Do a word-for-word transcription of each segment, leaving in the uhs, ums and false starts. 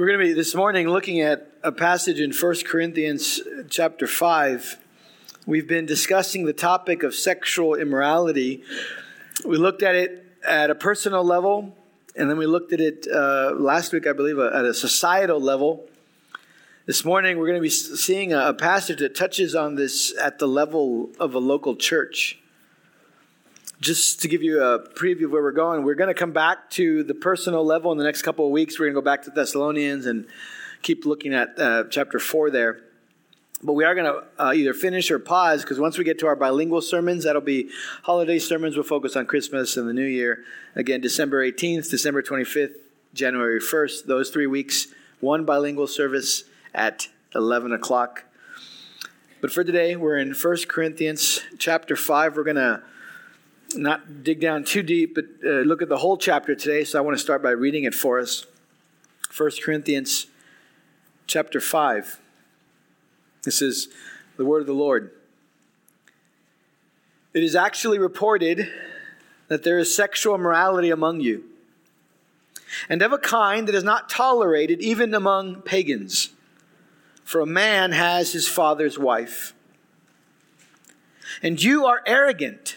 We're going to be this morning looking at a passage in First Corinthians chapter five. We've been discussing the topic of sexual immorality. We looked at it at a personal level, and then we looked at it uh, last week, I believe, uh, at a societal level. This morning, we're going to be seeing a, a passage that touches on this at the level of a local church. Just to give you a preview of where we're going, we're going to come back to the personal level in the next couple of weeks. We're going to go back to Thessalonians and keep looking at uh, chapter four there. But we are going to uh, either finish or pause, because once we get to our bilingual sermons, that'll be holiday sermons. We'll focus on Christmas and the New Year. Again, December eighteenth, December twenty-fifth, January first, those three weeks, one bilingual service at eleven o'clock. But for today, we're in First Corinthians chapter five. We're going to not dig down too deep, but uh, look at the whole chapter today. So I want to start by reading it for us. First Corinthians chapter five. This is the word of the Lord. It is actually reported that there is sexual immorality among you, and of a kind that is not tolerated even among pagans. For a man has his father's wife. And you are arrogant.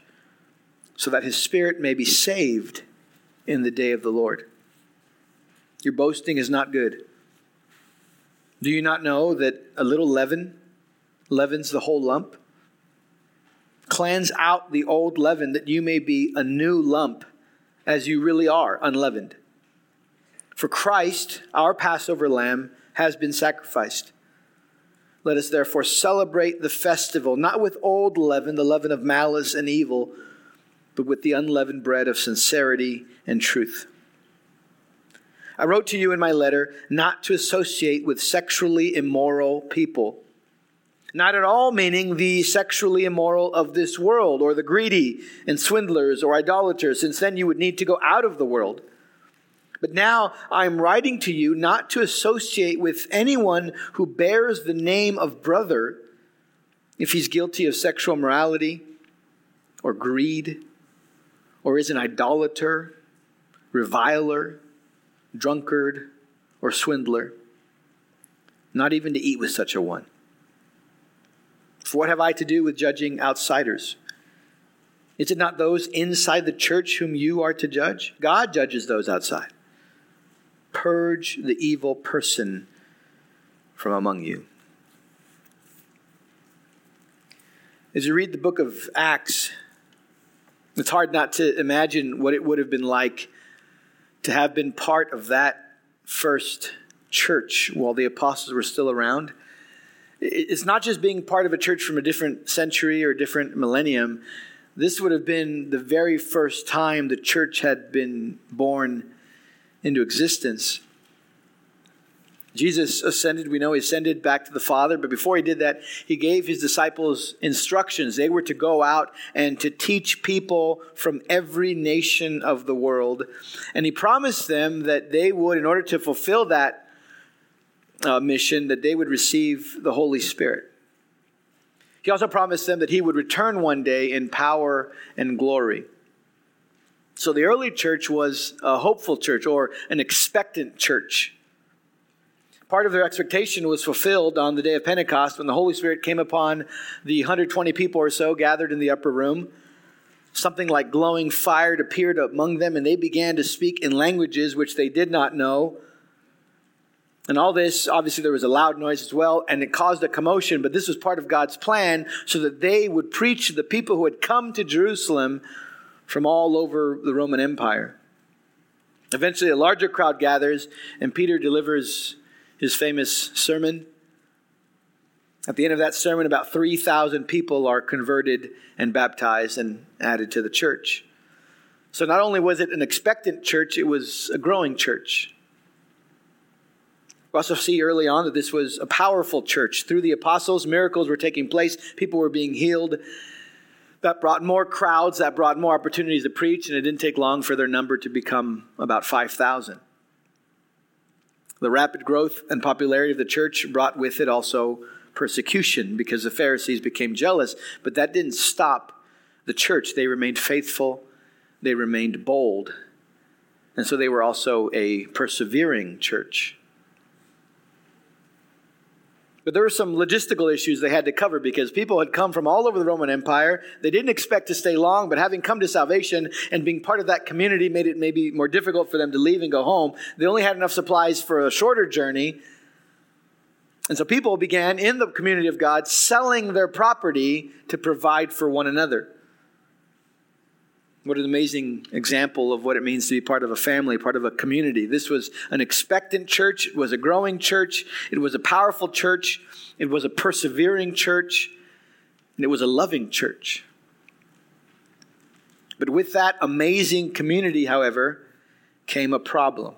so that his spirit may be saved in the day of the Lord. Your boasting is not good. Do you not know that a little leaven leavens the whole lump? Cleanse out the old leaven, that you may be a new lump, as you really are, unleavened. For Christ, our Passover lamb, has been sacrificed. Let us therefore celebrate the festival, not with old leaven, the leaven of malice and evil, but with the unleavened bread of sincerity and truth. I wrote to you in my letter not to associate with sexually immoral people, not at all meaning the sexually immoral of this world, or the greedy and swindlers or idolaters, since then you would need to go out of the world. But now I am writing to you not to associate with anyone who bears the name of brother if he's guilty of sexual immorality or greed, or is an idolater, reviler, drunkard, or swindler, not even to eat with such a one. For what have I to do with judging outsiders? Is it not those inside the church whom you are to judge? God judges those outside. Purge the evil person from among you. As you read the book of Acts, it's hard not to imagine what it would have been like to have been part of that first church while the apostles were still around. It's not just being part of a church from a different century or a different millennium. This would have been the very first time the church had been born into existence. Jesus ascended, we know he ascended back to the Father, but before he did that, he gave his disciples instructions. They were to go out and to teach people from every nation of the world. And he promised them that they would, in order to fulfill that uh, mission, that they would receive the Holy Spirit. He also promised them that he would return one day in power and glory. So the early church was a hopeful church, or an expectant church. Part of their expectation was fulfilled on the day of Pentecost, when the Holy Spirit came upon the one hundred twenty people or so gathered in the upper room. Something like glowing fire appeared among them, and they began to speak in languages which they did not know. And all this, obviously there was a loud noise as well, and it caused a commotion, but this was part of God's plan, so that they would preach to the people who had come to Jerusalem from all over the Roman Empire. Eventually a larger crowd gathers, and Peter delivers his famous sermon. At the end of that sermon, about three thousand people are converted and baptized and added to the church. So not only was it an expectant church, it was a growing church. We also see early on that this was a powerful church. Through the apostles, miracles were taking place. People were being healed. That brought more crowds. That brought more opportunities to preach. And it didn't take long for their number to become about five thousand. The rapid growth and popularity of the church brought with it also persecution, because the Pharisees became jealous. But that didn't stop the church. They remained faithful. They remained bold. And so they were also a persevering church. But there were some logistical issues they had to cover, because people had come from all over the Roman Empire. They didn't expect to stay long, but having come to salvation and being part of that community made it maybe more difficult for them to leave and go home. They only had enough supplies for a shorter journey. And so people began in the community of God selling their property to provide for one another. What an amazing example of what it means to be part of a family, part of a community. This was an expectant church. It was a growing church. It was a powerful church. It was a persevering church. And it was a loving church. But with that amazing community, however, came a problem.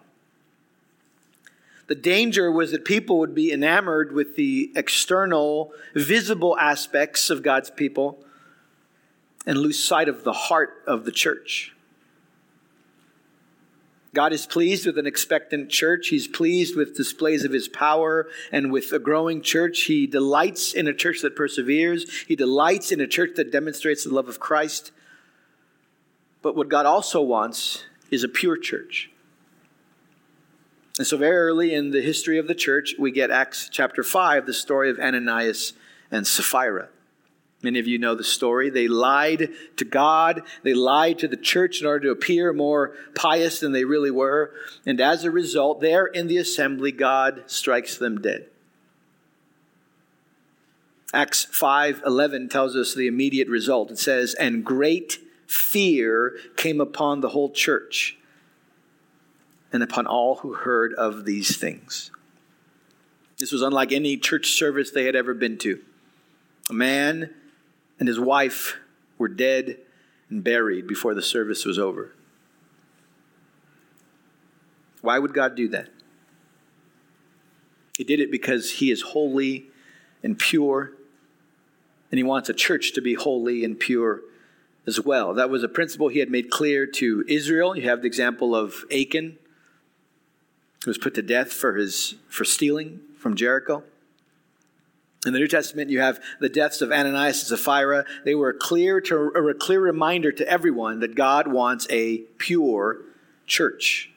The danger was that people would be enamored with the external, visible aspects of God's people, and lose sight of the heart of the church. God is pleased with an expectant church. He's pleased with displays of his power and with a growing church. He delights in a church that perseveres. He delights in a church that demonstrates the love of Christ. But what God also wants is a pure church. And so very early in the history of the church, we get Acts chapter five, the story of Ananias and Sapphira. Many of you know the story. They lied to God. They lied to the church in order to appear more pious than they really were. And as a result, there in the assembly, God strikes them dead. Acts five eleven tells us the immediate result. It says, "And great fear came upon the whole church and upon all who heard of these things." This was unlike any church service they had ever been to. A man and his wife were dead and buried before the service was over. Why would God do that? He did it because he is holy and pure, and he wants a church to be holy and pure as well. That was a principle he had made clear to Israel. You have the example of Achan, who was put to death for his for stealing from Jericho. In the New Testament, you have the deaths of Ananias and Sapphira. They were a clear, to, or a clear reminder to everyone that God wants a pure church.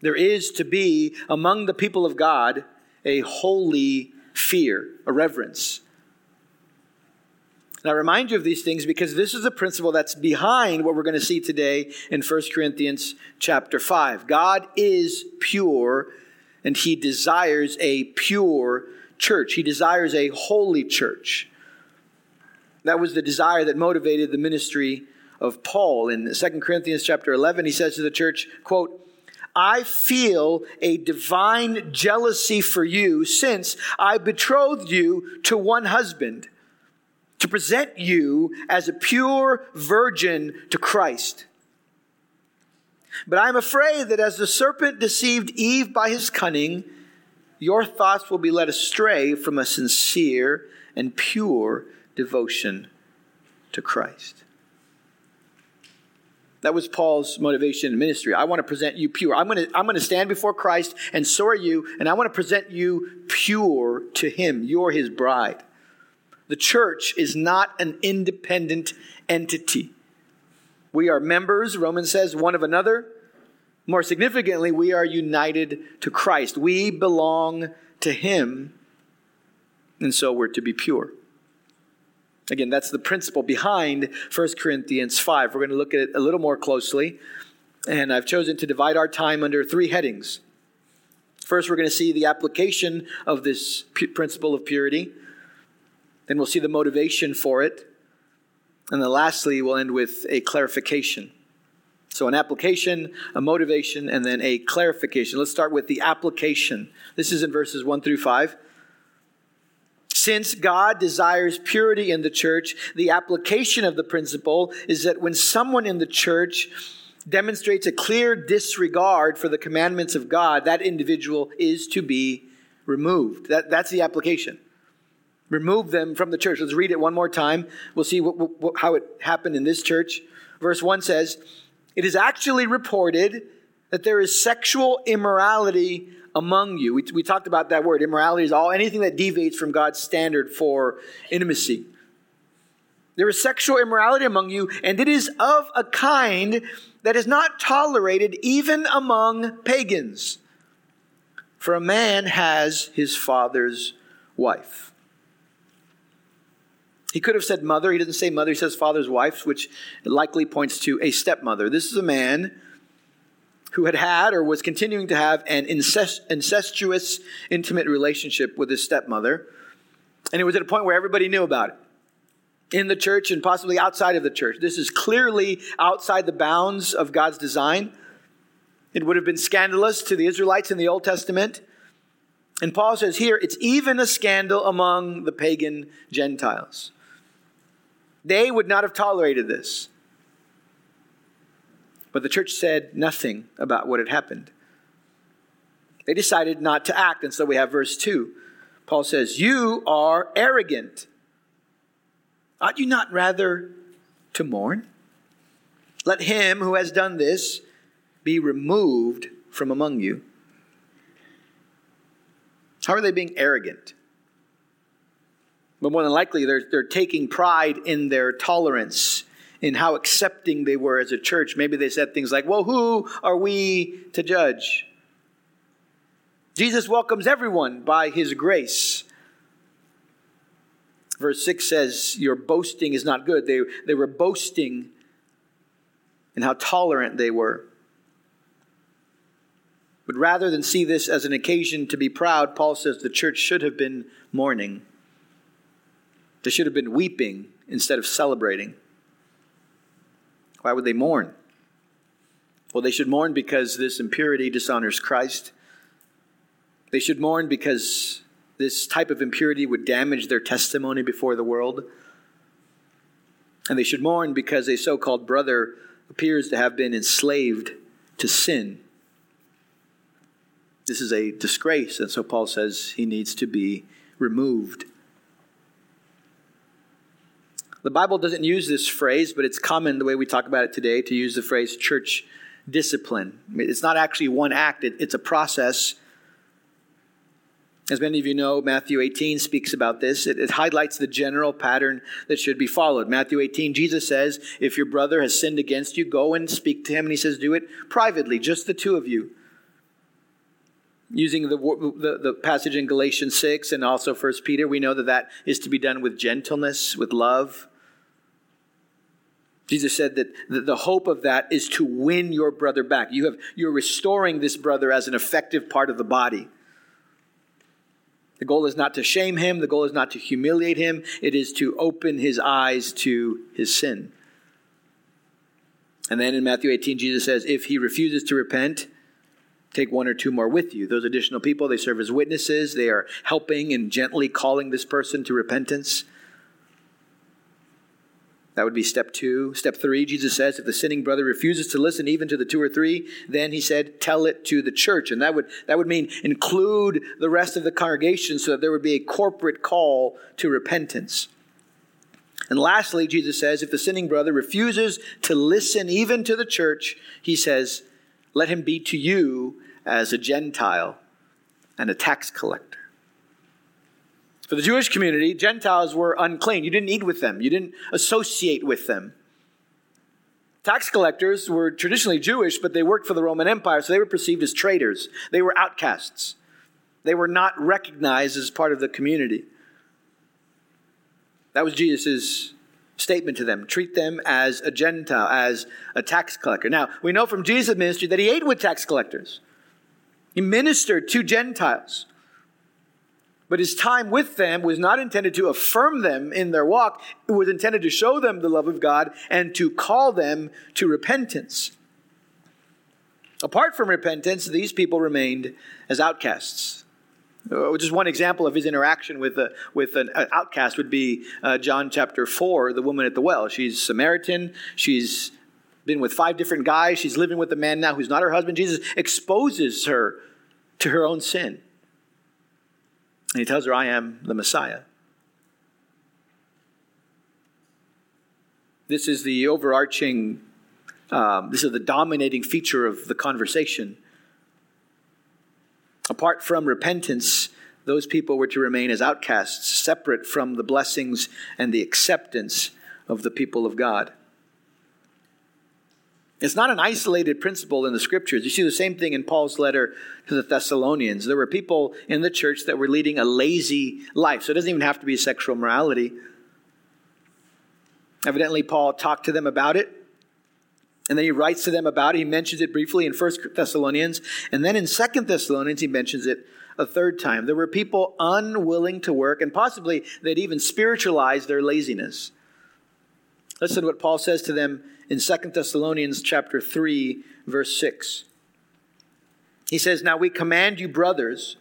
There is to be among the people of God a holy fear, a reverence. And I remind you of these things because this is a principle that's behind what we're going to see today in First Corinthians chapter five. God is pure, and he desires a pure church. Church. He desires a holy church. That was the desire that motivated the ministry of Paul. In Second Corinthians chapter eleven, he says to the church, quote, "I feel a divine jealousy for you, since I betrothed you to one husband, to present you as a pure virgin to Christ. But I am afraid that as the serpent deceived Eve by his cunning, your thoughts will be led astray from a sincere and pure devotion to Christ." That was Paul's motivation in ministry. I want to present you pure. I'm going to, I'm going to stand before Christ, and so are you, and I want to present you pure to him. You're his bride. The church is not an independent entity. We are members, Romans says, one of another. More significantly, we are united to Christ. We belong to him, and so we're to be pure. Again, that's the principle behind First Corinthians five. We're going to look at it a little more closely, and I've chosen to divide our time under three headings. First, we're going to see the application of this principle of purity. Then we'll see the motivation for it. And then lastly, we'll end with a clarification. So an application, a motivation, and then a clarification. Let's start with the application. This is in verses one through five. Since God desires purity in the church, the application of the principle is that when someone in the church demonstrates a clear disregard for the commandments of God, that individual is to be removed. That, that's the application. Remove them from the church. Let's read it one more time. We'll see what, what, how it happened in this church. Verse one says, "It is actually reported that there is sexual immorality among you." We, we talked about that word. Immorality is all anything that deviates from God's standard for intimacy. "There is sexual immorality among you, and it is of a kind that is not tolerated even among pagans. For a man has his father's wife." He could have said mother. He doesn't say mother. He says father's wife, which likely points to a stepmother. This is a man who had had or was continuing to have an incest, incestuous, intimate relationship with his stepmother. And it was at a point where everybody knew about it. In the church and possibly outside of the church. This is clearly outside the bounds of God's design. It would have been scandalous to the Israelites in the Old Testament. And Paul says here, it's even a scandal among the pagan Gentiles. They would not have tolerated this. But the church said nothing about what had happened. They decided not to act. And so we have verse two. Paul says, "You are arrogant. Ought you not rather to mourn? Let him who has done this be removed from among you." How are they being arrogant? But more than likely, they're, they're taking pride in their tolerance, in how accepting they were as a church. Maybe they said things like, "Well, who are we to judge? Jesus welcomes everyone by his grace." Verse six says, "Your boasting is not good." They, they were boasting in how tolerant they were. But rather than see this as an occasion to be proud, Paul says the church should have been mourning. They should have been weeping instead of celebrating. Why would they mourn? Well, they should mourn because this impurity dishonors Christ. They should mourn because this type of impurity would damage their testimony before the world. And they should mourn because a so-called brother appears to have been enslaved to sin. This is a disgrace, and so Paul says he needs to be removed. The Bible doesn't use this phrase, but it's common the way we talk about it today to use the phrase church discipline. It's not actually one act, it's a process. As many of you know, Matthew eighteen speaks about this. It, it highlights the general pattern that should be followed. Matthew eighteen, Jesus says, "If your brother has sinned against you, go and speak to him." And he says, "Do it privately, just the two of you." Using the, the the passage in Galatians six and also First Peter, we know that that is to be done with gentleness, with love. Jesus said that the hope of that is to win your brother back. You have, you're restoring this brother as an effective part of the body. The goal is not to shame him. The goal is not to humiliate him. It is to open his eyes to his sin. And then in Matthew eighteen, Jesus says, "If he refuses to repent, take one or two more with you." Those additional people, they serve as witnesses. They are helping and gently calling this person to repentance. That would be step two. Step three, Jesus says, if the sinning brother refuses to listen even to the two or three, then he said, tell it to the church. And that would, that would mean include the rest of the congregation so that there would be a corporate call to repentance. And lastly, Jesus says, if the sinning brother refuses to listen even to the church, he says, let him be to you as a Gentile and a tax collector. For the Jewish community, Gentiles were unclean. You didn't eat with them. You didn't associate with them. Tax collectors were traditionally Jewish, but they worked for the Roman Empire, so they were perceived as traitors. They were outcasts. They were not recognized as part of the community. That was Jesus' statement to them. Treat them as a Gentile, as a tax collector. Now, we know from Jesus' ministry that he ate with tax collectors. He ministered to Gentiles. But his time with them was not intended to affirm them in their walk. It was intended to show them the love of God and to call them to repentance. Apart from repentance, these people remained as outcasts. Just one example of his interaction with a, with an outcast would be uh, John chapter four, the woman at the well. She's Samaritan. She's been with five different guys. She's living with a man now who's not her husband. Jesus exposes her to her own sin. And he tells her, I am the Messiah. This is the overarching, um, this is the dominating feature of the conversation. Apart from repentance, those people were to remain as outcasts, separate from the blessings and the acceptance of the people of God. It's not an isolated principle in the scriptures. You see the same thing in Paul's letter to the Thessalonians. There were people in the church that were leading a lazy life. So it doesn't even have to be sexual morality. Evidently, Paul talked to them about it. And then he writes to them about it. He mentions it briefly in First Thessalonians. And then in Second Thessalonians, he mentions it a third time. There were people unwilling to work, and possibly they'd even spiritualized their laziness. Listen to what Paul says to them in Second Thessalonians chapter three, verse six. He says, now we command you, brothers,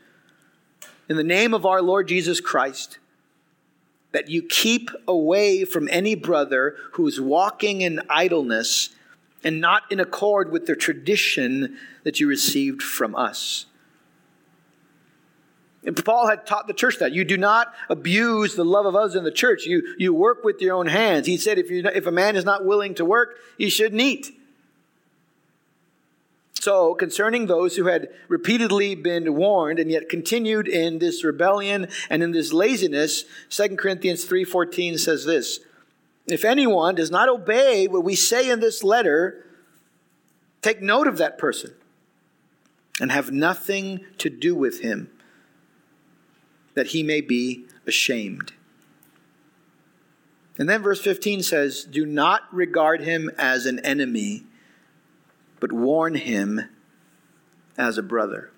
in the name of our Lord Jesus Christ, that you keep away from any brother who is walking in idleness and not in accord with the tradition that you received from us. And Paul had taught the church that. You do not abuse the love of others in the church. You, you work with your own hands. He said if, you, if a man is not willing to work, he shouldn't eat. So concerning those who had repeatedly been warned and yet continued in this rebellion and in this laziness, Second Corinthians three fourteen says this, if anyone does not obey what we say in this letter, take note of that person and have nothing to do with him, that he may be ashamed. And then verse fifteen says, do not regard him as an enemy, but warn him as a brother.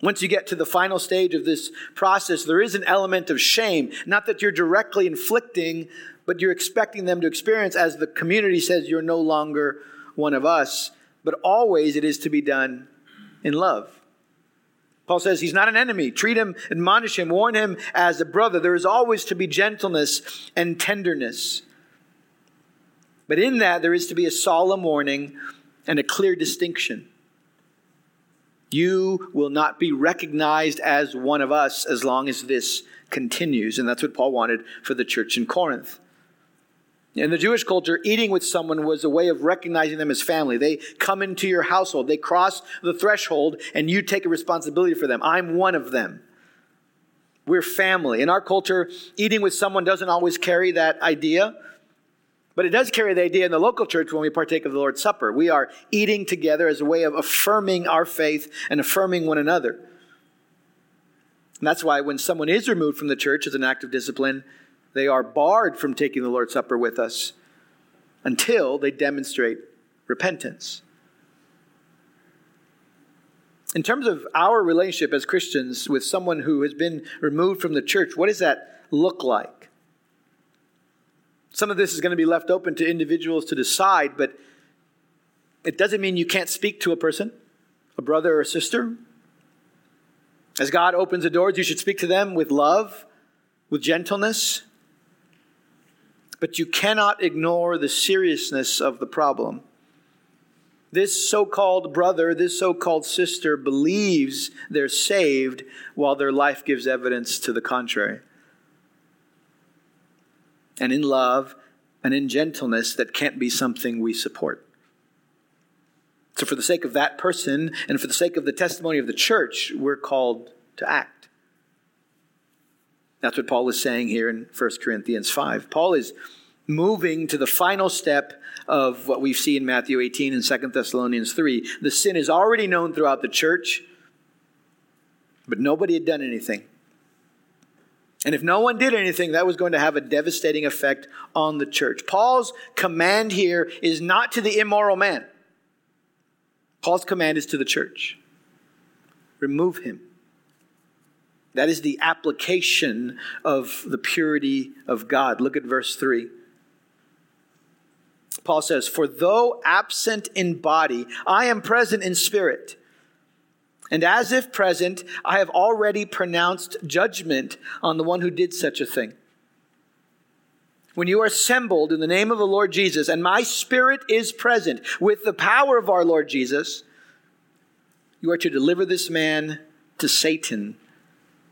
Once you get to the final stage of this process, there is an element of shame. Not that you're directly inflicting, but you're expecting them to experience as the community says you're no longer one of us. But always it is to be done in love. Paul says he's not an enemy. Treat him, admonish him, warn him as a brother. There is always to be gentleness and tenderness. But in that, there is to be a solemn warning and a clear distinction. You will not be recognized as one of us as long as this continues. And that's what Paul wanted for the church in Corinth. In the Jewish culture, eating with someone was a way of recognizing them as family. They come into your household. They cross the threshold, and you take a responsibility for them. I'm one of them. We're family. In our culture, eating with someone doesn't always carry that idea, but it does carry the idea in the local church when we partake of the Lord's Supper. We are eating together as a way of affirming our faith and affirming one another. And that's why when someone is removed from the church as an act of discipline, they are barred from taking the Lord's Supper with us until they demonstrate repentance. In terms of our relationship as Christians with someone who has been removed from the church, what does that look like? Some of this is going to be left open to individuals to decide, but it doesn't mean you can't speak to a person, a brother or a sister. As God opens the doors, you should speak to them with love, with gentleness. But you cannot ignore the seriousness of the problem. This so-called brother, this so-called sister believes they're saved while their life gives evidence to the contrary. And in love and in gentleness, that can't be something we support. So for the sake of that person and for the sake of the testimony of the church, we're called to act. That's what Paul is saying here in First Corinthians five. Paul is moving to the final step of what we see in Matthew eighteen and Second Thessalonians three. The sin is already known throughout the church, but nobody had done anything. And if no one did anything, that was going to have a devastating effect on the church. Paul's command here is not to the immoral man. Paul's command is to the church. Remove him. That is the application of the purity of God. Look at verse three. Paul says, for though absent in body, I am present in spirit. And as if present, I have already pronounced judgment on the one who did such a thing. When you are assembled in the name of the Lord Jesus, and my spirit is present with the power of our Lord Jesus, you are to deliver this man to Satan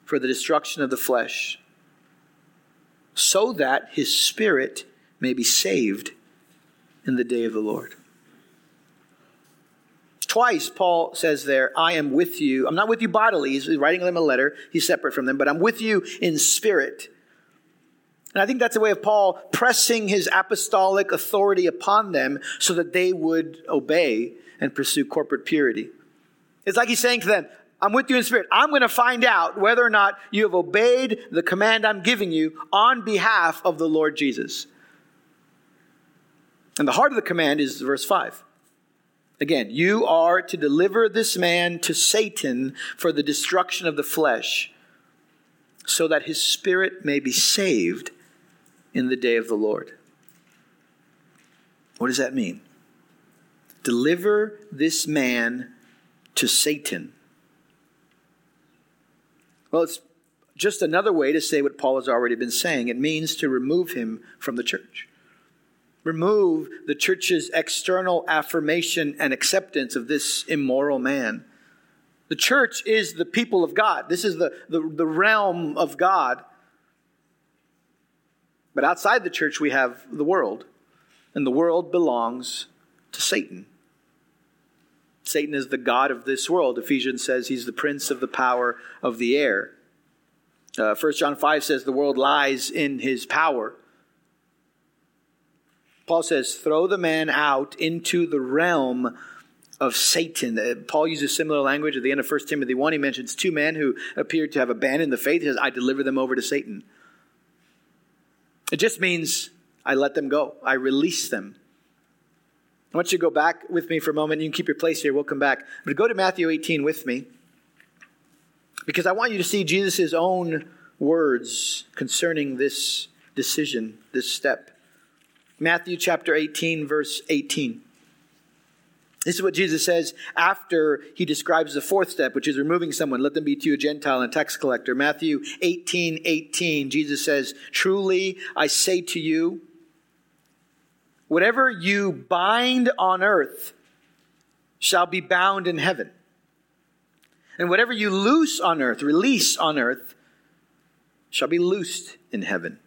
for the destruction of the flesh, so that his spirit may be saved in the day of the Lord. Twice Paul says there, I am with you. I'm not with you bodily. He's writing them a letter. He's separate from them, but I'm with you in spirit. And I think that's a way of Paul pressing his apostolic authority upon them so that they would obey and pursue corporate purity. It's like he's saying to them, I'm with you in spirit. I'm going to find out whether or not you have obeyed the command I'm giving you on behalf of the Lord Jesus. And the heart of the command is verse five. Again, you are to deliver this man to Satan for the destruction of the flesh, so that his spirit may be saved in the day of the Lord. What does that mean? Deliver this man to Satan. Well, it's just another way to say what Paul has already been saying. It means to remove him from the church. Remove the church's external affirmation and acceptance of this immoral man. The church is the people of God. This is the, the, the realm of God. But outside the church, we have the world. And the world belongs to Satan. Satan is the god of this world. Ephesians says he's the prince of the power of the air. Uh, First John five says the world lies in his power. Paul says, throw the man out into the realm of Satan. Uh, Paul uses similar language at the end of First Timothy one. He mentions two men who appeared to have abandoned the faith. He says, I deliver them over to Satan. It just means I let them go. I release them. I want you to go back with me for a moment. You can keep your place here. We'll come back. But go to Matthew eighteen with me, because I want you to see Jesus' own words concerning this decision, this step. Matthew chapter eighteen, verse eighteen. This is what Jesus says after he describes the fourth step, which is removing someone. Let them be to you a Gentile and a tax collector. Matthew eighteen, eighteen. Jesus says, truly, I say to you, whatever you bind on earth shall be bound in heaven. And whatever you loose on earth, release on earth, shall be loosed in heaven.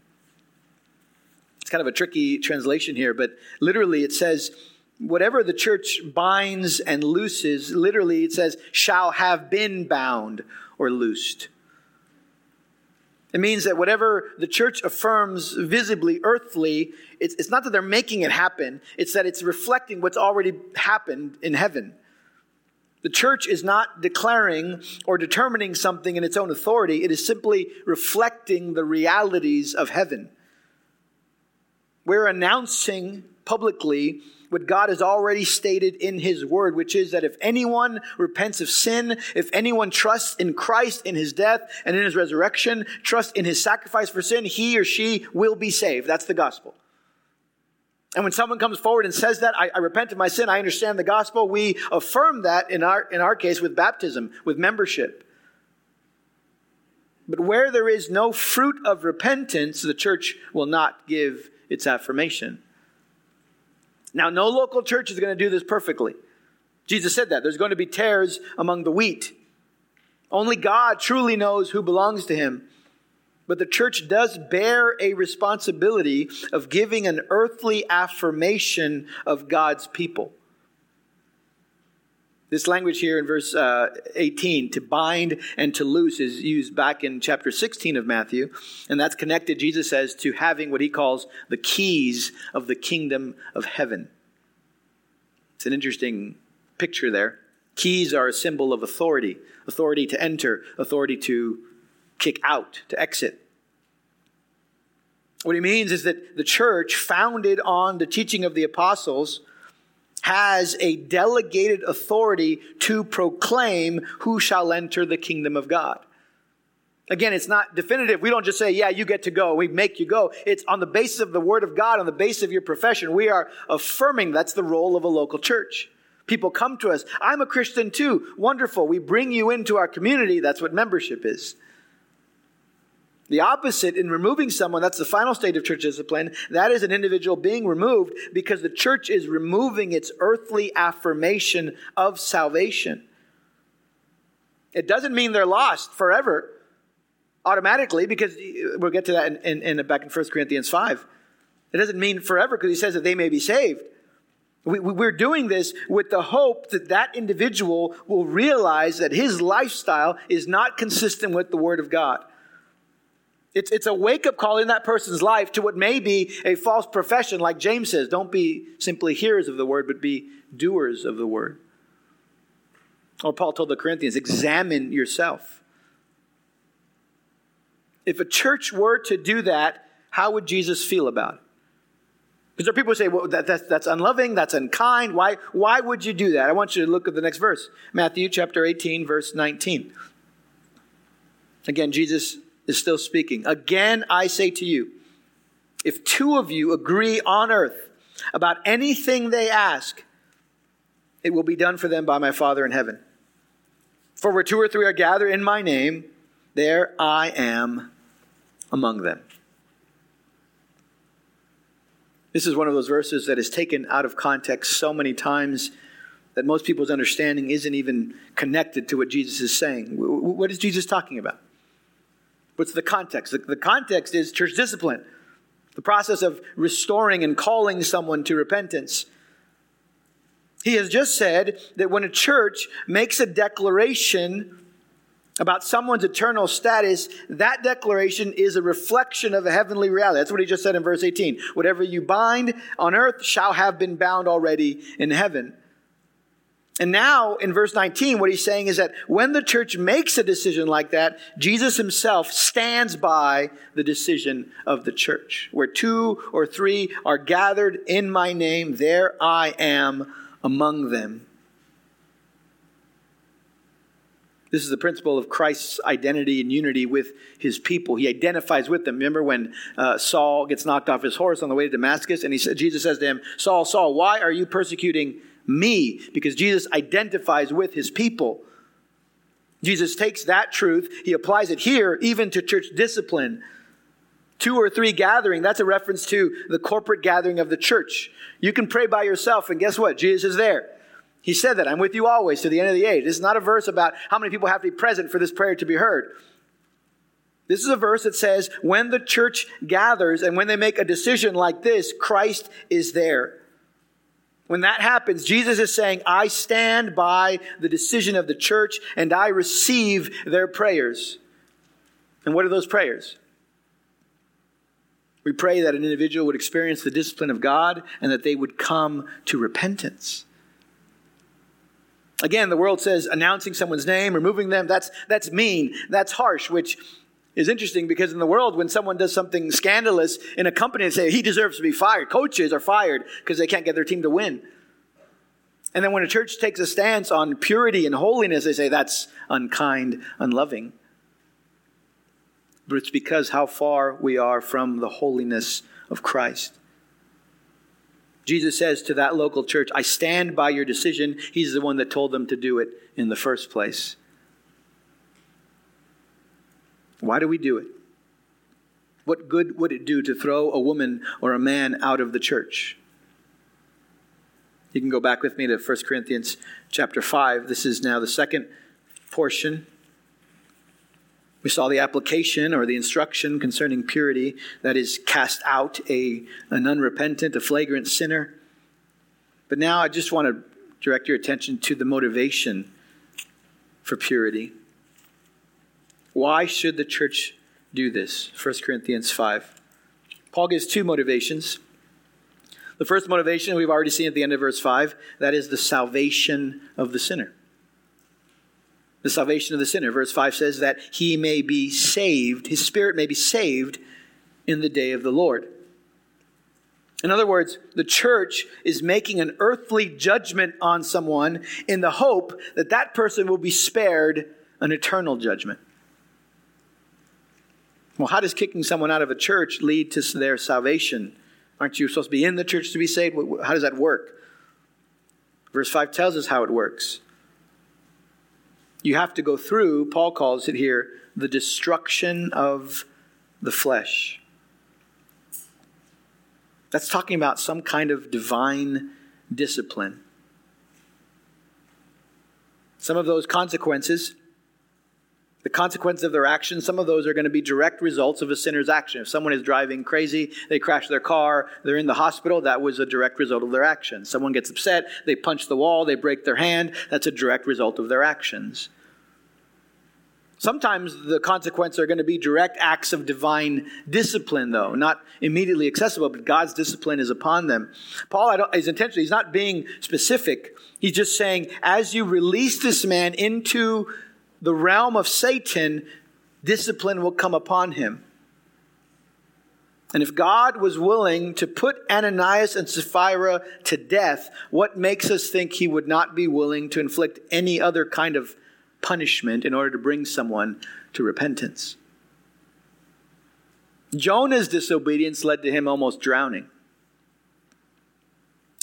It's kind of a tricky translation here, but literally it says, whatever the church binds and looses, literally it says, shall have been bound or loosed. It means that whatever the church affirms visibly, earthly, it's, it's not that they're making it happen. It's that it's reflecting what's already happened in heaven. The church is not declaring or determining something in its own authority. It is simply reflecting the realities of heaven. We're announcing publicly what God has already stated in his word, which is that if anyone repents of sin, if anyone trusts in Christ, in his death and in his resurrection, trust in his sacrifice for sin, he or she will be saved. That's the gospel. And when someone comes forward and says that, I, I repent of my sin, I understand the gospel, we affirm that in our, in our case with baptism, with membership. But where there is no fruit of repentance, the church will not give its affirmation. Now, no local church is going to do this perfectly. Jesus said that. There's going to be tares among the wheat. Only God truly knows who belongs to him. But the church does bear a responsibility of giving an earthly affirmation of God's people. This language here in verse uh, eighteen, to bind and to loose, is used back in chapter sixteen of Matthew. And that's connected, Jesus says, to having what he calls the keys of the kingdom of heaven. It's an interesting picture there. Keys are a symbol of authority. Authority to enter, authority to kick out, to exit. What he means is that the church, founded on the teaching of the apostles, has a delegated authority to proclaim who shall enter the kingdom of God. Again, it's not definitive. We don't just say, yeah, you get to go. We make you go. It's on the basis of the word of God, on the basis of your profession. We are affirming that's the role of a local church. People come to us. I'm a Christian too. Wonderful. We bring you into our community. That's what membership is. The opposite, in removing someone, that's the final state of church discipline. That is an individual being removed because the church is removing its earthly affirmation of salvation. It doesn't mean they're lost forever. automatically, because we'll get to that in, in, in back in First Corinthians five. It doesn't mean forever, because he says that they may be saved. We, we're doing this with the hope that that individual will realize that his lifestyle is not consistent with the Word of God. It's, it's a wake-up call in that person's life to what may be a false profession, like James says. Don't be simply hearers of the Word, but be doers of the Word. Or Paul told the Corinthians, examine yourself. If a church were to do that, how would Jesus feel about it? Because there are people who say, well, that, that's, that's unloving, that's unkind. Why, why would you do that? I want you to look at the next verse. Matthew chapter eighteen, verse nineteen. Again, Jesus is still speaking. Again, I say to you, if two of you agree on earth about anything they ask, it will be done for them by my Father in heaven. For where two or three are gathered in my name, there I am among them. This is one of those verses that is taken out of context so many times that most people's understanding isn't even connected to what Jesus is saying. What is Jesus talking about? What's the context? The context is church discipline, the process of restoring and calling someone to repentance. He has just said that when a church makes a declaration about someone's eternal status, that declaration is a reflection of a heavenly reality. That's what he just said in verse eighteen. Whatever you bind on earth shall have been bound already in heaven. And now in verse nineteen, what he's saying is that when the church makes a decision like that, Jesus himself stands by the decision of the church. Where two or three are gathered in my name, there I am among them. This is the principle of Christ's identity and unity with his people. He identifies with them. Remember when uh, Saul gets knocked off his horse on the way to Damascus, and he said, Jesus says to him, Saul, Saul, why are you persecuting me? Because Jesus identifies with his people. Jesus takes that truth, he applies it here, even to church discipline. Two or three gathering, that's a reference to the corporate gathering of the church. You can pray by yourself, and guess what? Jesus is there. He said that, I'm with you always to the end of the age. This is not a verse about how many people have to be present for this prayer to be heard. This is a verse that says when the church gathers and when they make a decision like this, Christ is there. When that happens, Jesus is saying, I stand by the decision of the church and I receive their prayers. And what are those prayers? We pray that an individual would experience the discipline of God and that they would come to repentance. Again, the world says announcing someone's name, removing them, that's that's mean, that's harsh, which is interesting because in the world, when someone does something scandalous in a company, they say, he deserves to be fired. Coaches are fired because they can't get their team to win. And then when a church takes a stance on purity and holiness, they say, that's unkind, unloving. But it's because how far we are from the holiness of Christ. Jesus says to that local church, I stand by your decision. He's the one that told them to do it in the first place. Why do we do it? What good would it do to throw a woman or a man out of the church? You can go back with me to First Corinthians chapter five. This is now the second portion. We saw the application or the instruction concerning purity, that is, cast out a, an unrepentant, a flagrant sinner. But now I just want to direct your attention to the motivation for purity. Why should the church do this? First Corinthians five. Paul gives two motivations. The first motivation we've already seen at the end of verse five, that is the salvation of the sinner. The salvation of the sinner. Verse five says that he may be saved, his spirit may be saved in the day of the Lord. In other words, the church is making an earthly judgment on someone in the hope that that person will be spared an eternal judgment. Well, how does kicking someone out of a church lead to their salvation? Aren't you supposed to be in the church to be saved? How does that work? Verse five tells us how it works. You have to go through, Paul calls it here, the destruction of the flesh. That's talking about some kind of divine discipline. Some of those consequences The consequences of their actions, some of those are going to be direct results of a sinner's action. If someone is driving crazy, they crash their car, they're in the hospital, that was a direct result of their actions. Someone gets upset, they punch the wall, they break their hand, that's a direct result of their actions. Sometimes the consequences are going to be direct acts of divine discipline, though, not immediately accessible, but God's discipline is upon them. Paul I don't, is intentionally, he's not being specific. He's just saying, as you release this man into the realm of Satan, discipline will come upon him. And if God was willing to put Ananias and Sapphira to death, what makes us think he would not be willing to inflict any other kind of punishment in order to bring someone to repentance? Jonah's disobedience led to him almost drowning.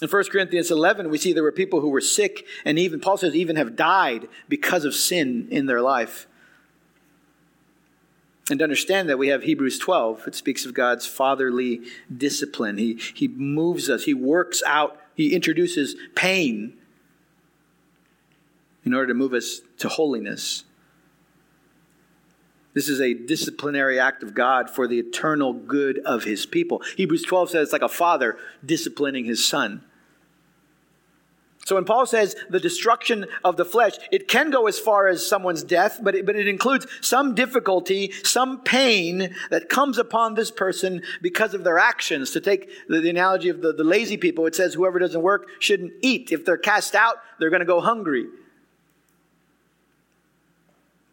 In First Corinthians eleven, we see there were people who were sick, and even, Paul says, even have died because of sin in their life. And to understand that, we have Hebrews twelve. It speaks of God's fatherly discipline. He, he moves us. He works out. He introduces pain in order to move us to holiness. This is a disciplinary act of God for the eternal good of his people. Hebrews twelve says it's like a father disciplining his son. So when Paul says the destruction of the flesh, it can go as far as someone's death, but it, but it includes some difficulty, some pain that comes upon this person because of their actions. To take the, the analogy of the, the lazy people, it says whoever doesn't work shouldn't eat. If they're cast out, they're going to go hungry.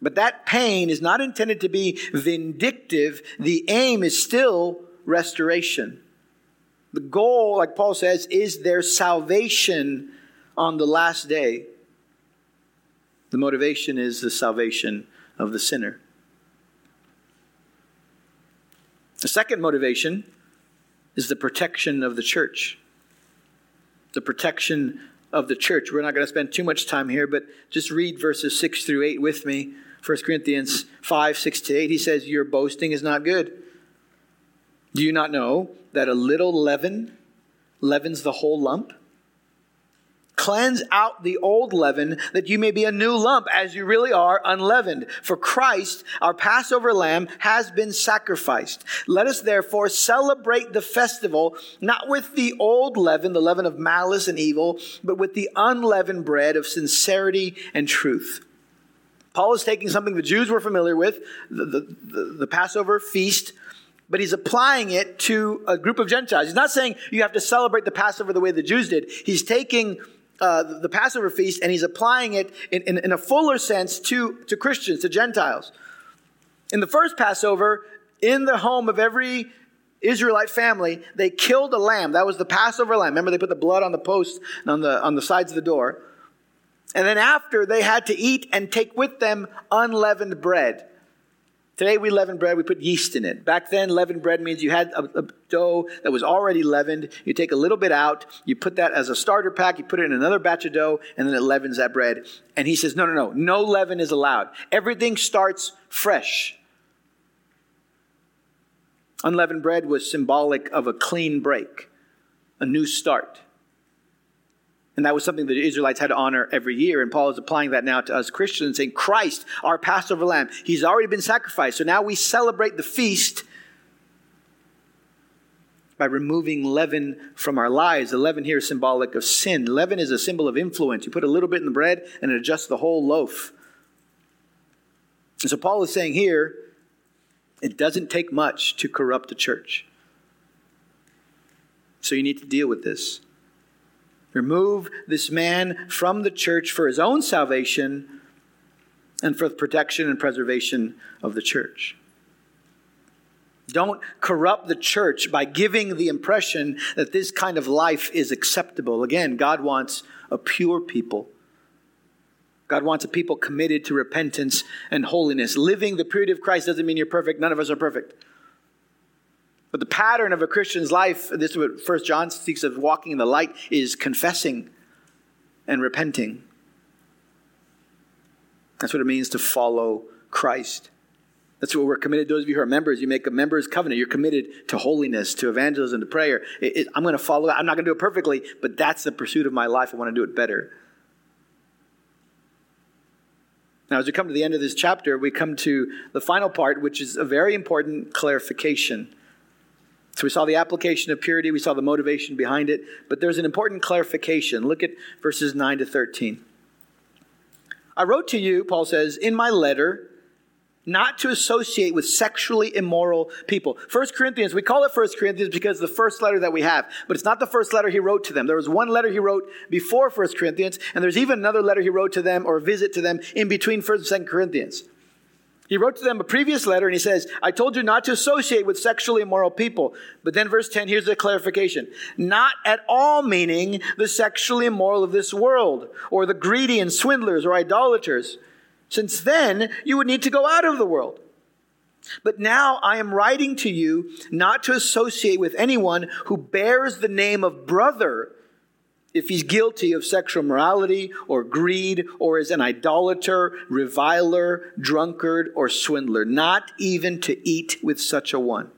But that pain is not intended to be vindictive. The aim is still restoration. The goal, like Paul says, is their salvation on the last day. The motivation is the salvation of the sinner. The second motivation is the protection of the church. The protection of the church. We're not going to spend too much time here, but just read verses six through eight with me. First Corinthians five, six to eight, he says, your boasting is not good. Do you not know that a little leaven leavens the whole lump? Cleanse out the old leaven, that you may be a new lump, as you really are, unleavened. For Christ, our Passover lamb, has been sacrificed. Let us therefore celebrate the festival, not with the old leaven, the leaven of malice and evil, but with the unleavened bread of sincerity and truth. Paul is taking something the Jews were familiar with, the, the, the, the Passover feast, but he's applying it to a group of Gentiles. He's not saying you have to celebrate the Passover the way the Jews did. He's taking uh, the Passover feast and he's applying it in, in, in a fuller sense to, to Christians, to Gentiles. In the first Passover, in the home of every Israelite family, they killed a lamb. That was the Passover lamb. Remember, they put the blood on the post and on the, on the sides of the door. And then after, they had to eat and take with them unleavened bread. Today we leaven bread, we put yeast in it. Back then, leavened bread means you had a, a dough that was already leavened. You take a little bit out, you put that as a starter pack, you put it in another batch of dough, and then it leavens that bread. And he says, no, no, no, no leaven is allowed. Everything starts fresh. Unleavened bread was symbolic of a clean break, a new start. And that was something that the Israelites had to honor every year. And Paul is applying that now to us Christians, saying, Christ, our Passover lamb, he's already been sacrificed. So now we celebrate the feast by removing leaven from our lives. The leaven here is symbolic of sin. Leaven is a symbol of influence. You put a little bit in the bread and it adjusts the whole loaf. And so Paul is saying here, it doesn't take much to corrupt the church. So you need to deal with this. Remove this man from the church for his own salvation and for the protection and preservation of the church. Don't corrupt the church by giving the impression that this kind of life is acceptable. Again, God wants a pure people. God wants a people committed to repentance and holiness. Living the purity of Christ doesn't mean you're perfect. None of us are perfect. But the pattern of a Christian's life, this is what First John speaks of, walking in the light, is confessing and repenting. That's what it means to follow Christ. That's what we're committed to. Those of you who are members, you make a member's covenant. You're committed to holiness, to evangelism, to prayer. It, it, I'm going to follow that. I'm not going to do it perfectly, but that's the pursuit of my life. I want to do it better. Now, as we come to the end of this chapter, we come to the final part, which is a very important clarification. So we saw the application of purity. We saw the motivation behind it. But there's an important clarification. Look at verses nine to thirteen. I wrote to you, Paul says, in my letter, not to associate with sexually immoral people. First Corinthians, we call it First Corinthians because the first letter that we have, but it's not the first letter he wrote to them. There was one letter he wrote before First Corinthians, and there's even another letter he wrote to them or a visit to them in between First and Second Corinthians. He wrote to them a previous letter, and he says, I told you not to associate with sexually immoral people. But then verse ten, here's the clarification. Not at all meaning the sexually immoral of this world, or the greedy and swindlers or idolaters. Since then, you would need to go out of the world. But now I am writing to you not to associate with anyone who bears the name of brother if he's guilty of sexual morality or greed or is an idolater, reviler, drunkard, or swindler, not even to eat with such a one.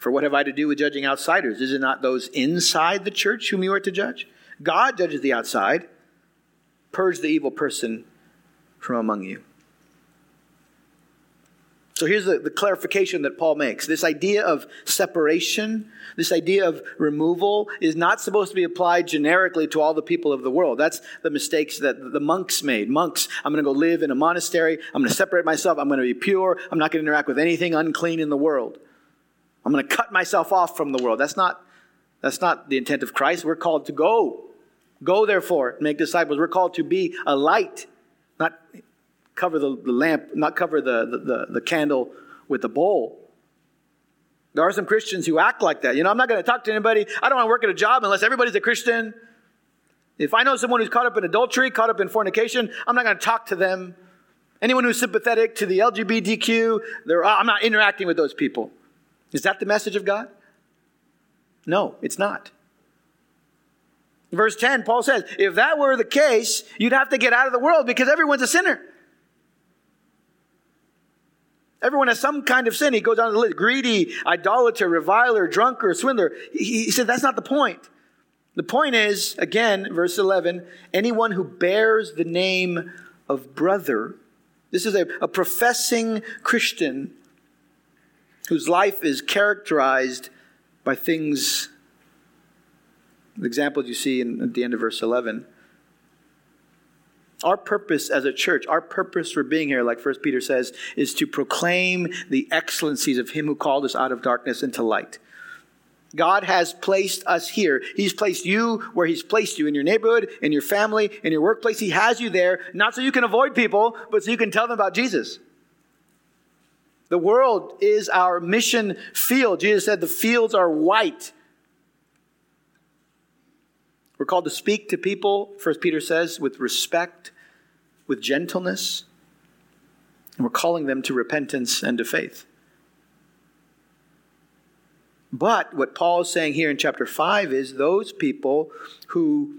For what have I to do with judging outsiders? Is it not those inside the church whom you are to judge? God judges the outside. Purge the evil person from among you. So here's the, the clarification that Paul makes. This idea of separation, this idea of removal is not supposed to be applied generically to all the people of the world. That's the mistakes that the monks made. Monks, I'm going to go live in a monastery. I'm going to separate myself. I'm going to be pure. I'm not going to interact with anything unclean in the world. I'm going to cut myself off from the world. That's not, that's not the intent of Christ. We're called to go. Go, therefore, make disciples. We're called to be a light, not cover the, the lamp, not cover the, the, the candle with a bowl. There are some Christians who act like that. You know, I'm not going to talk to anybody. I don't want to work at a job unless everybody's a Christian. If I know someone who's caught up in adultery, caught up in fornication, I'm not going to talk to them. Anyone who's sympathetic to the L G B T Q, they're, I'm not interacting with those people. Is that the message of God? No, it's not. Verse ten, Paul says, if that were the case, you'd have to get out of the world because everyone's a sinner. Everyone has some kind of sin. He goes down the list. Greedy, idolater, reviler, drunkard, swindler. He, he said that's not the point. The point is, again, verse eleven, anyone who bears the name of brother. This is a, a professing Christian whose life is characterized by things. The examples you see in, at the end of verse eleven. Our purpose as a church, our purpose for being here, like First Peter says, is to proclaim the excellencies of him who called us out of darkness into light. God has placed us here. He's placed you where he's placed you, in your neighborhood, in your family, in your workplace. He has you there, not so you can avoid people, but so you can tell them about Jesus. The world is our mission field. Jesus said the fields are white. We're called to speak to people, First Peter says, with respect, with gentleness. And we're calling them to repentance and to faith. But what Paul is saying here in chapter five is those people who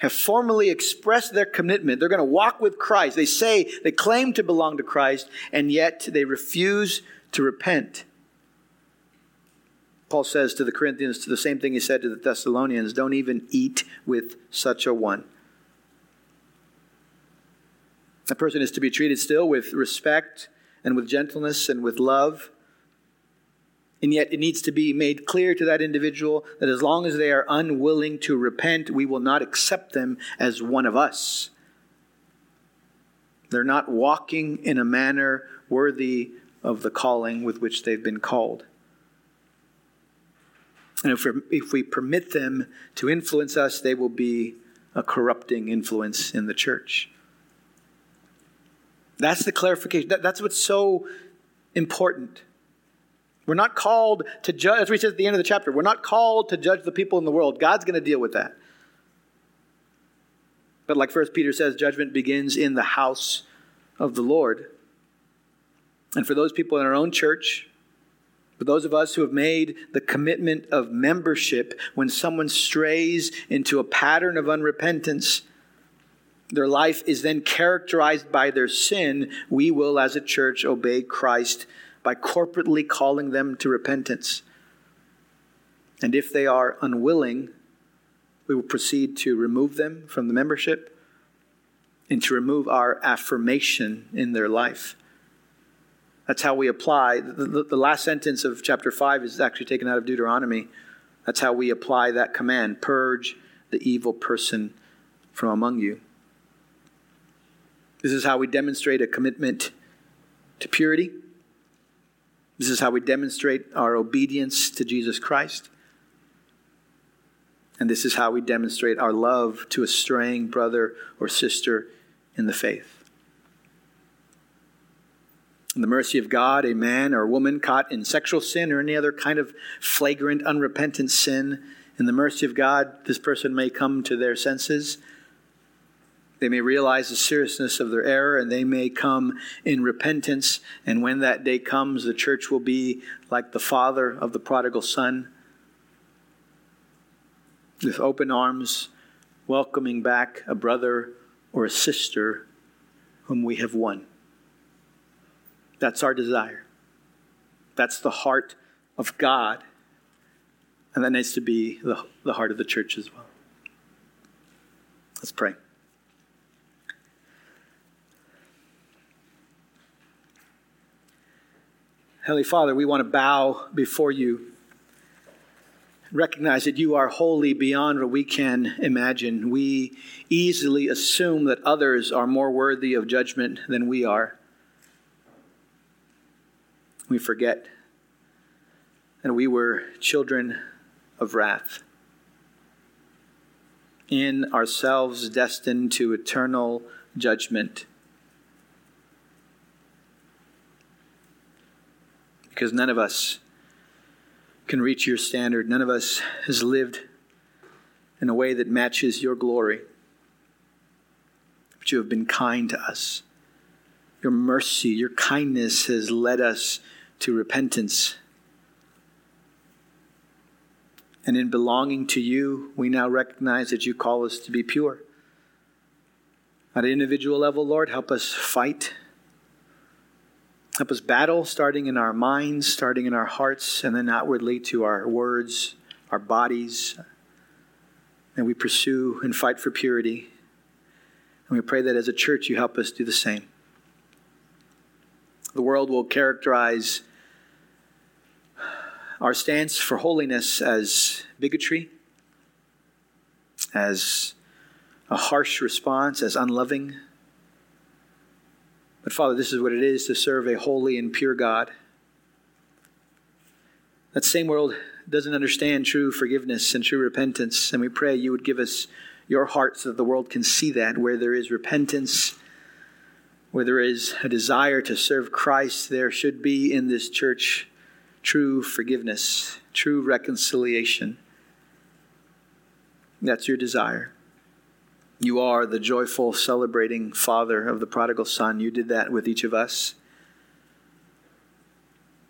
have formally expressed their commitment, they're going to walk with Christ. They say they claim to belong to Christ, and yet they refuse to repent. Paul says to the Corinthians, to the same thing he said to the Thessalonians, don't even eat with such a one. That person is to be treated still with respect and with gentleness and with love. And yet it needs to be made clear to that individual that as long as they are unwilling to repent, we will not accept them as one of us. They're not walking in a manner worthy of the calling with which they've been called. And if, if we permit them to influence us, they will be a corrupting influence in the church. That's the clarification. That, that's what's so important. We're not called to judge, as we said at the end of the chapter, we're not called to judge the people in the world. God's going to deal with that. But like First Peter says, judgment begins in the house of the Lord. And for those people in our own church, but those of us who have made the commitment of membership, when someone strays into a pattern of unrepentance, their life is then characterized by their sin. We will, as a church, obey Christ by corporately calling them to repentance. And if they are unwilling, we will proceed to remove them from the membership and to remove our affirmation in their life. That's how we apply. The, the, the last sentence of chapter five is actually taken out of Deuteronomy. That's how we apply that command. Purge the evil person from among you. This is how we demonstrate a commitment to purity. This is how we demonstrate our obedience to Jesus Christ. And this is how we demonstrate our love to a straying brother or sister in the faith. In the mercy of God, a man or a woman caught in sexual sin or any other kind of flagrant, unrepentant sin, in the mercy of God, this person may come to their senses. They may realize the seriousness of their error, and they may come in repentance. And when that day comes, the church will be like the father of the prodigal son, with open arms, welcoming back a brother or a sister whom we have won. That's our desire. That's the heart of God. And that needs to be the, the heart of the church as well. Let's pray. Heavenly Father, we want to bow before you. Recognize that you are holy beyond what we can imagine. We easily assume that others are more worthy of judgment than we are. We forget that we were children of wrath, in ourselves destined to eternal judgment, because none of us can reach your standard. None of us has lived in a way that matches your glory. But you have been kind to us. Your mercy, your kindness has led us to repentance. And in belonging to you, we now recognize that you call us to be pure. At an individual level, Lord, help us fight. Help us battle, starting in our minds, starting in our hearts, and then outwardly to our words, our bodies. And we pursue and fight for purity. And we pray that as a church, you help us do the same. The world will characterize our stance for holiness as bigotry, as a harsh response, as unloving. But Father, this is what it is to serve a holy and pure God. That same world doesn't understand true forgiveness and true repentance, and we pray you would give us your heart so that the world can see that. Where there is repentance, where there is a desire to serve Christ, there should be in this church true forgiveness, true reconciliation. That's your desire. You are the joyful, celebrating father of the prodigal son. You did that with each of us.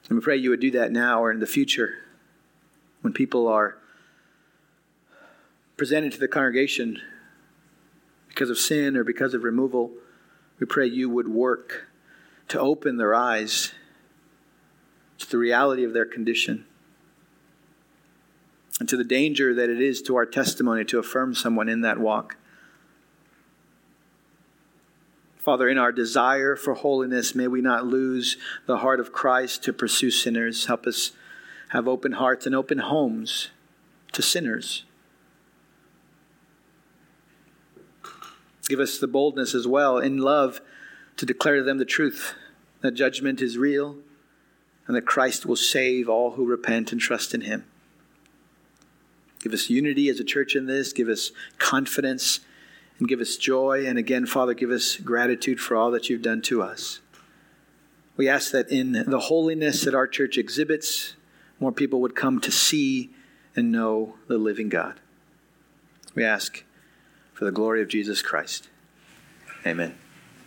And we pray you would do that now or in the future when people are presented to the congregation because of sin or because of removal. We pray you would work to open their eyes to the reality of their condition and to the danger that it is to our testimony to affirm someone in that walk. Father, in our desire for holiness, may we not lose the heart of Christ to pursue sinners. Help us have open hearts and open homes to sinners. Give us the boldness as well in love to declare to them the truth, that judgment is real and that Christ will save all who repent and trust in him. Give us unity as a church in this. Give us confidence. And give us joy. And again, Father, give us gratitude for all that you've done to us. We ask that in the holiness that our church exhibits, more people would come to see and know the living God. We ask for the glory of Jesus Christ. Amen.